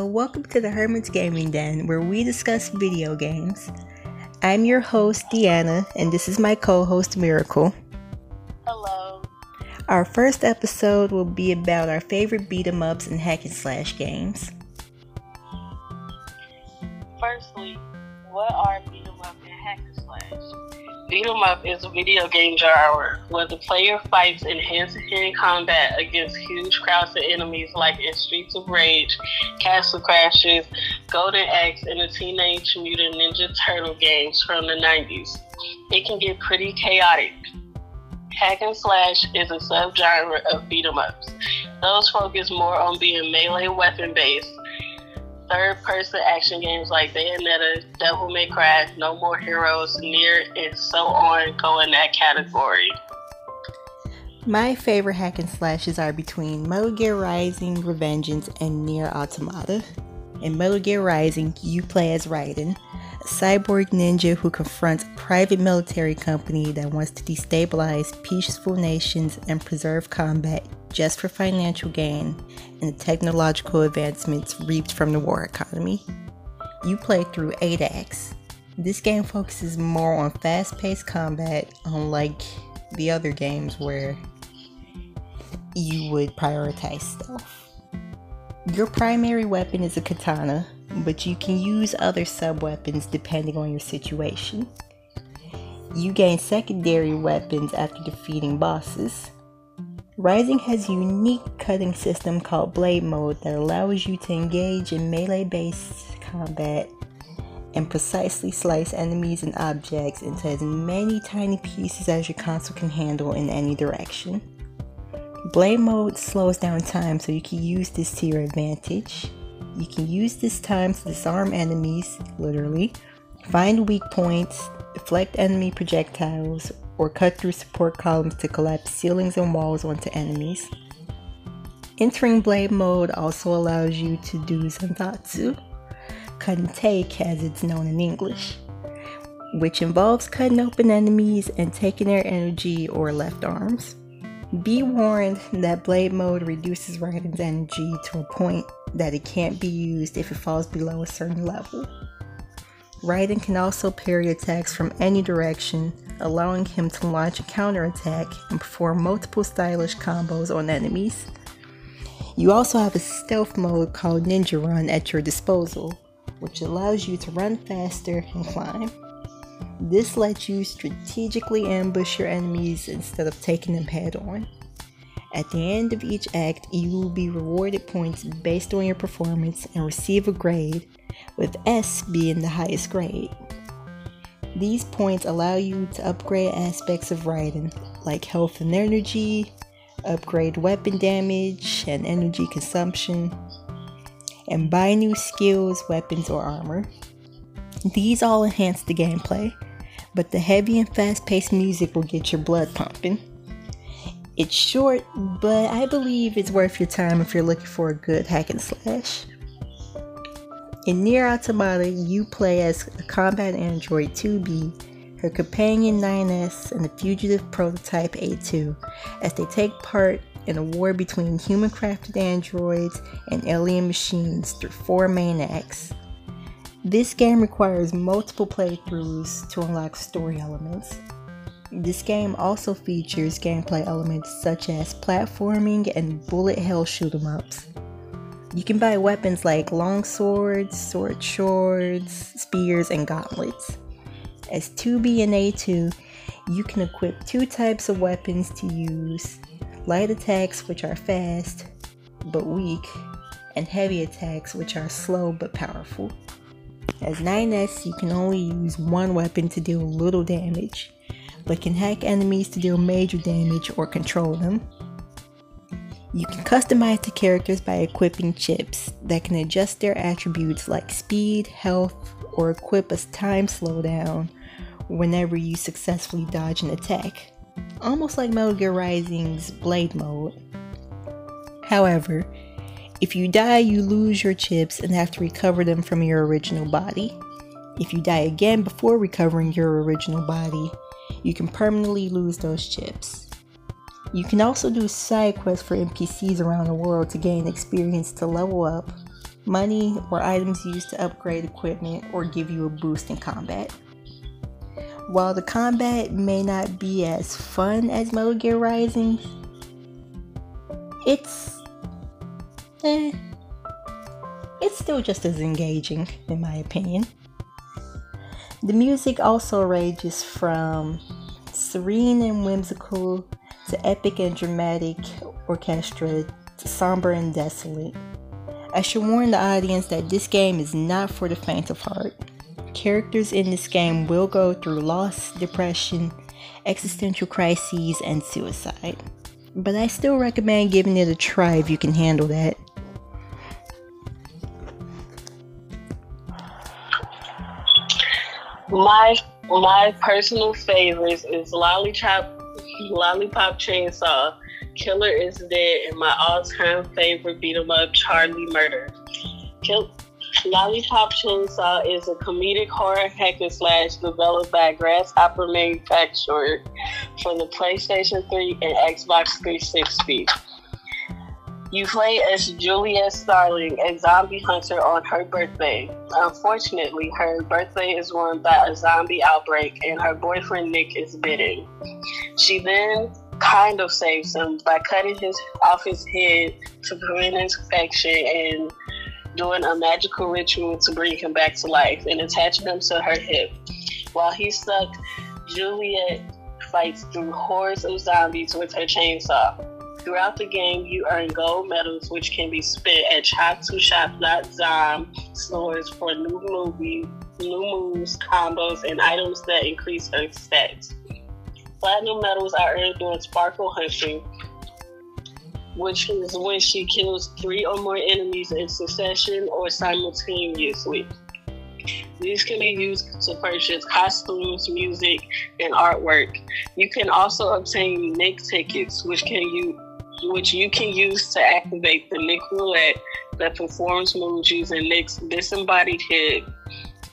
So welcome to the Herman's Gaming Den, where we discuss video games. I'm your host, Deanna, and this is my co-host, Miracle. Hello. Our first episode will be about our favorite beat-em-ups and hack-and-slash games. Firstly, what are beat-em-up and hack-and-slash? Beat-em-up is a video game genre where the player fights in hand-to-hand combat against huge crowds of enemies like in Streets of Rage, Castle Crashers, Golden Axe, and the Teenage Mutant Ninja Turtle games from the 90s. It can get pretty chaotic. Hack and slash is a subgenre of beat-em-ups. Those focus more on being melee weapon-based. Third-person action games like Bayonetta, Devil May Cry, No More Heroes, Nier, and so on go in that category. My favorite hack and slashes are between Metal Gear Rising: Revengeance and Nier: Automata. In Metal Gear Rising, you play as Raiden, a cyborg ninja who confronts a private military company that wants to destabilize peaceful nations and preserve combat just for financial gain and the technological advancements reaped from the war economy. You play through 8 acts. This game focuses more on fast-paced combat, unlike the other games where you would prioritize stealth. Your primary weapon is a katana, but you can use other sub-weapons depending on your situation. You gain secondary weapons after defeating bosses. Rising has a unique cutting system called Blade Mode that allows you to engage in melee-based combat and precisely slice enemies and objects into as many tiny pieces as your console can handle in any direction. Blade Mode slows down time, so you can use this to your advantage. You can use this time to disarm enemies, literally, find weak points, deflect enemy projectiles, or cut through support columns to collapse ceilings and walls onto enemies. Entering Blade Mode also allows you to do Zandatsu, cut and take as it's known in English, which involves cutting open enemies and taking their energy or left arms. Be warned that Blade Mode reduces Raiden's energy to a point that it can't be used if it falls below a certain level. Raiden can also parry attacks from any direction, allowing him to launch a counterattack and perform multiple stylish combos on enemies. You also have a stealth mode called Ninja Run at your disposal, which allows you to run faster and climb. This lets you strategically ambush your enemies instead of taking them head on. At the end of each act, you will be rewarded points based on your performance and receive a grade, with S being the highest grade. These points allow you to upgrade aspects of Raiden, like health and energy, upgrade weapon damage and energy consumption, and buy new skills, weapons, or armor. These all enhance the gameplay, but the heavy and fast-paced music will get your blood pumping. It's short, but I believe it's worth your time if you're looking for a good hack and slash. In Nier Automata, you play as a combat android 2B, her companion 9S, and the fugitive prototype A2 as they take part in a war between human-crafted androids and alien machines through 4 main acts. This game requires multiple playthroughs to unlock story elements. This game also features gameplay elements such as platforming and bullet hell shoot-em-ups. You can buy weapons like long swords, sword swords, spears, and gauntlets. As 2B and A2, you can equip 2 types of weapons to use: light attacks, which are fast but weak, and heavy attacks, which are slow but powerful. As 9S, you can only use one weapon to deal little damage, but can hack enemies to deal major damage or control them. You can customize the characters by equipping chips that can adjust their attributes like speed, health, or equip a time slowdown whenever you successfully dodge an attack, almost like Metal Gear Rising's Blade Mode. However, if you die, you lose your chips and have to recover them from your original body. If you die again before recovering your original body, you can permanently lose those chips. You can also do side quests for NPCs around the world to gain experience to level up, money, or items used to upgrade equipment or give you a boost in combat. While the combat may not be as fun as Metal Gear Rising, it's still just as engaging, in my opinion. The music also ranges from serene and whimsical to epic and dramatic, orchestra to somber and desolate. I should warn the audience that this game is not for the faint of heart. Characters in this game will go through loss, depression, existential crises, and suicide. But I still recommend giving it a try if you can handle that. My personal favorites is Lollipop Chainsaw, Killer is Dead, and my all-time favorite beat-em-up, Charlie Murder. Lollipop Chainsaw is a comedic horror hack and slash developed by Grasshopper Manufacture for the PlayStation 3 and Xbox 360. You play as Juliet Starling, a zombie hunter, on her birthday. Unfortunately, her birthday is ruined by a zombie outbreak, and her boyfriend Nick is bitten. She then kind of saves him by cutting off his head to prevent infection and doing a magical ritual to bring him back to life and attaching him to her hip. While he's stuck, Juliet fights through hordes of zombies with her chainsaw. Throughout the game, you earn gold medals, which can be spent at shop-to-shop.zom stores for new moves, combos, and items that increase her stats. Platinum medals are earned during Sparkle Hunting, which is when she kills 3 or more enemies in succession or simultaneously. These can be used to purchase costumes, music, and artwork. You can also obtain Nick tickets, which you can use to activate the Nick Roulette that performs moves using Nick's disembodied head.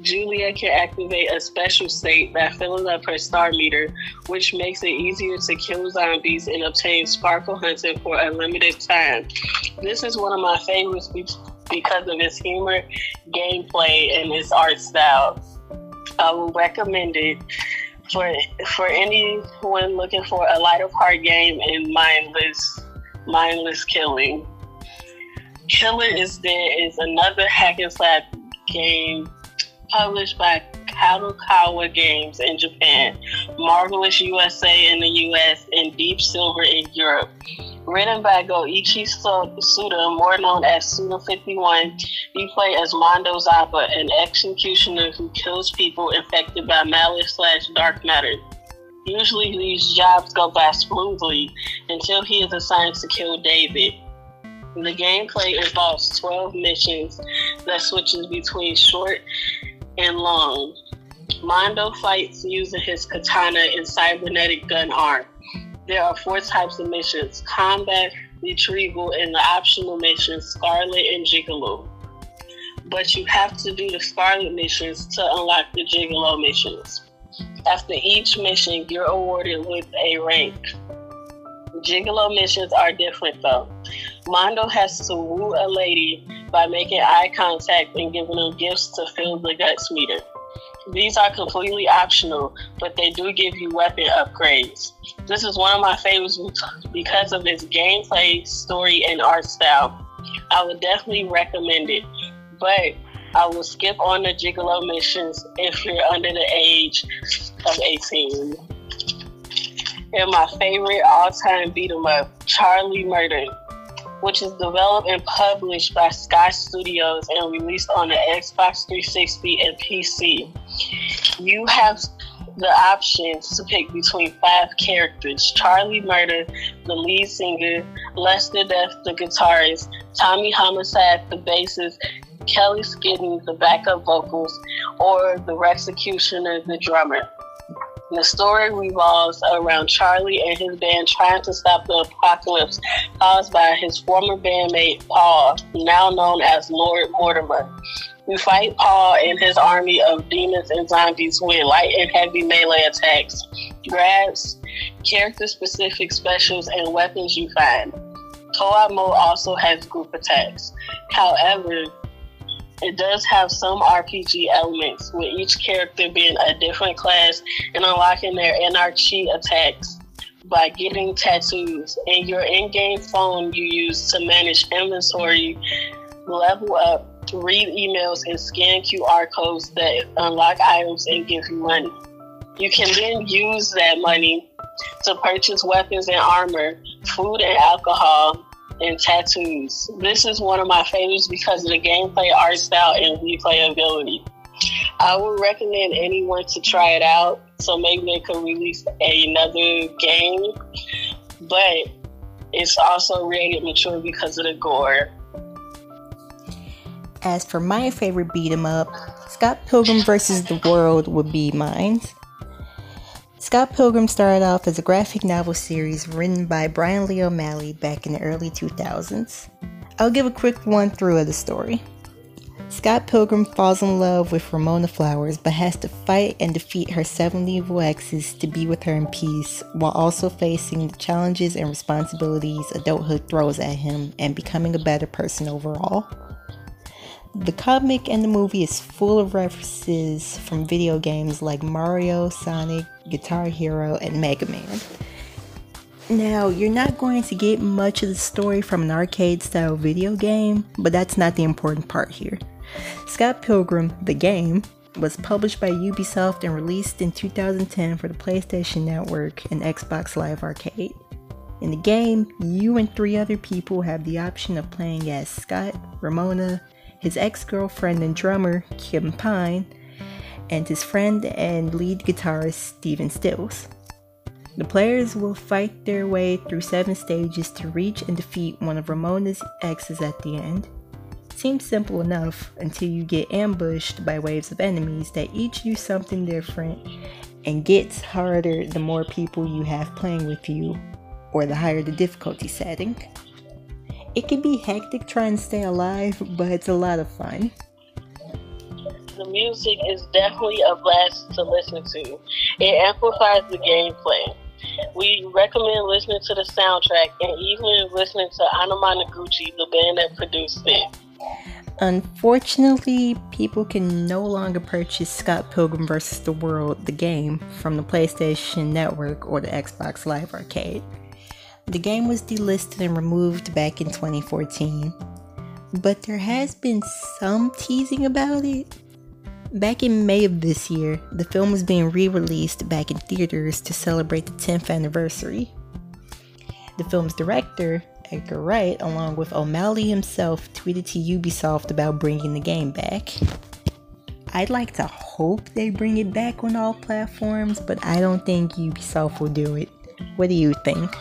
Julia can activate a special state by filling up her star meter, which makes it easier to kill zombies and obtain Sparkle Hunting for a limited time. This is one of my favorites because of its humor, gameplay, and its art style. I would recommend it for anyone looking for a light of heart game and mindless killing. Killer is Dead is another hack and slash game published by Kadokawa Games in Japan, Marvelous USA in the US, and Deep Silver in Europe. Written by Goichi Suda, more known as Suda 51, you play as Mondo Zappa, an executioner who kills people infected by malice/dark matter. Usually these jobs go by smoothly until he is assigned to kill David. The gameplay involves 12 missions that switches between short and long. Mondo fights using his katana and cybernetic gun arm. There are 4 types of missions: combat, retrieval, and the optional missions Scarlet and Gigolo. But you have to do the Scarlet missions to unlock the Gigolo missions. After each mission, you're awarded with a rank. Gigolo missions are different though. Mondo has to woo a lady by making eye contact and giving them gifts to fill the guts meter. These are completely optional, but they do give you weapon upgrades. This is one of my favorites because of its gameplay, story, and art style. I would definitely recommend it, but I will skip on the Gigolo missions if you're under the age of 18. And my favorite all-time beat-em-up, Charlie Murder, which is developed and published by Sky Studios and released on the Xbox 360 and PC. You have the option to pick between 5 characters: Charlie Murder, the lead singer; Lester Death, the guitarist; Tommy Homicide, the bassist; Kelly Skidden, the backup vocals; or the Executioner, the drummer. The story revolves around Charlie and his band trying to stop the apocalypse caused by his former bandmate Paul, now known as Lord Mortimer. You fight Paul and his army of demons and zombies with light and heavy melee attacks, grabs, character-specific specials, and weapons you find. Co-op mode also has group attacks. However, It does have some RPG elements, with each character being a different class and unlocking their anarchy attacks by getting tattoos. And your in-game phone you use to manage inventory, level up, read emails, and scan QR codes that unlock items and give you money. You can then use that money to purchase weapons and armor, food and alcohol, and tattoos. This is one of my favorites because of the gameplay, art style, and replayability. I would recommend anyone to try it out, so maybe they could release another game, but it's also rated mature because of the gore. As for my favorite beat 'em up, Scott Pilgrim vs. the World would be mine. Scott Pilgrim started off as a graphic novel series written by Brian Lee O'Malley back in the early 2000s. I'll give a quick run-through of the story. Scott Pilgrim falls in love with Ramona Flowers, but has to fight and defeat her seven evil exes to be with her in peace, while also facing the challenges and responsibilities adulthood throws at him and becoming a better person overall. The comic and the movie is full of references from video games like Mario, Sonic, Guitar Hero, and Mega Man. Now, you're not going to get much of the story from an arcade-style video game, but that's not the important part here. Scott Pilgrim, the game, was published by Ubisoft and released in 2010 for the PlayStation Network and Xbox Live Arcade. In the game, you and three other people have the option of playing as Scott, Ramona, his ex-girlfriend and drummer, Kim Pine, and his friend and lead guitarist, Stephen Stills. The players will fight their way through 7 stages to reach and defeat one of Ramona's exes at the end. Seems simple enough until you get ambushed by waves of enemies that each do something different, and gets harder the more people you have playing with you, or the higher the difficulty setting. It can be hectic trying to stay alive, but it's a lot of fun. The music is definitely a blast to listen to. It amplifies the gameplay. We recommend listening to the soundtrack and even listening to Anamanaguchi, the band that produced it. Unfortunately, people can no longer purchase Scott Pilgrim vs. the World, the game, from the PlayStation Network or the Xbox Live Arcade. The game was delisted and removed back in 2014, but there has been some teasing about it. Back in May of this year, the film was being re-released back in theaters to celebrate the 10th anniversary. The film's director, Edgar Wright, along with O'Malley himself, tweeted to Ubisoft about bringing the game back. I'd like to hope they bring it back on all platforms, but I don't think Ubisoft will do it. What do you think?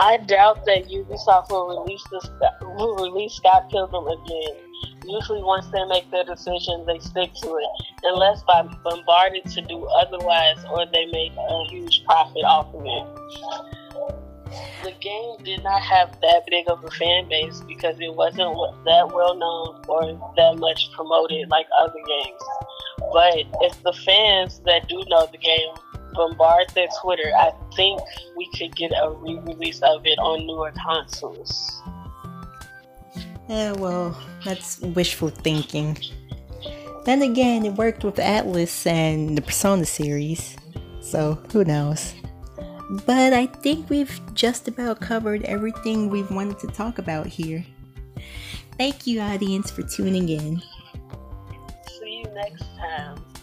I doubt that Ubisoft will release Scott Pilgrim again. Usually once they make their decision, they stick to it, unless bombarded to do otherwise, or they make a huge profit off of it. The game did not have that big of a fan base because it wasn't that well known or that much promoted like other games. But if the fans that do know the game bombard their Twitter, I think we could get a re-release of it on newer consoles. Yeah, well, that's wishful thinking. Then again, it worked with Atlas and the Persona series, so who knows. But I think we've just about covered everything we've wanted to talk about here. Thank you, audience, for tuning in. See you next time.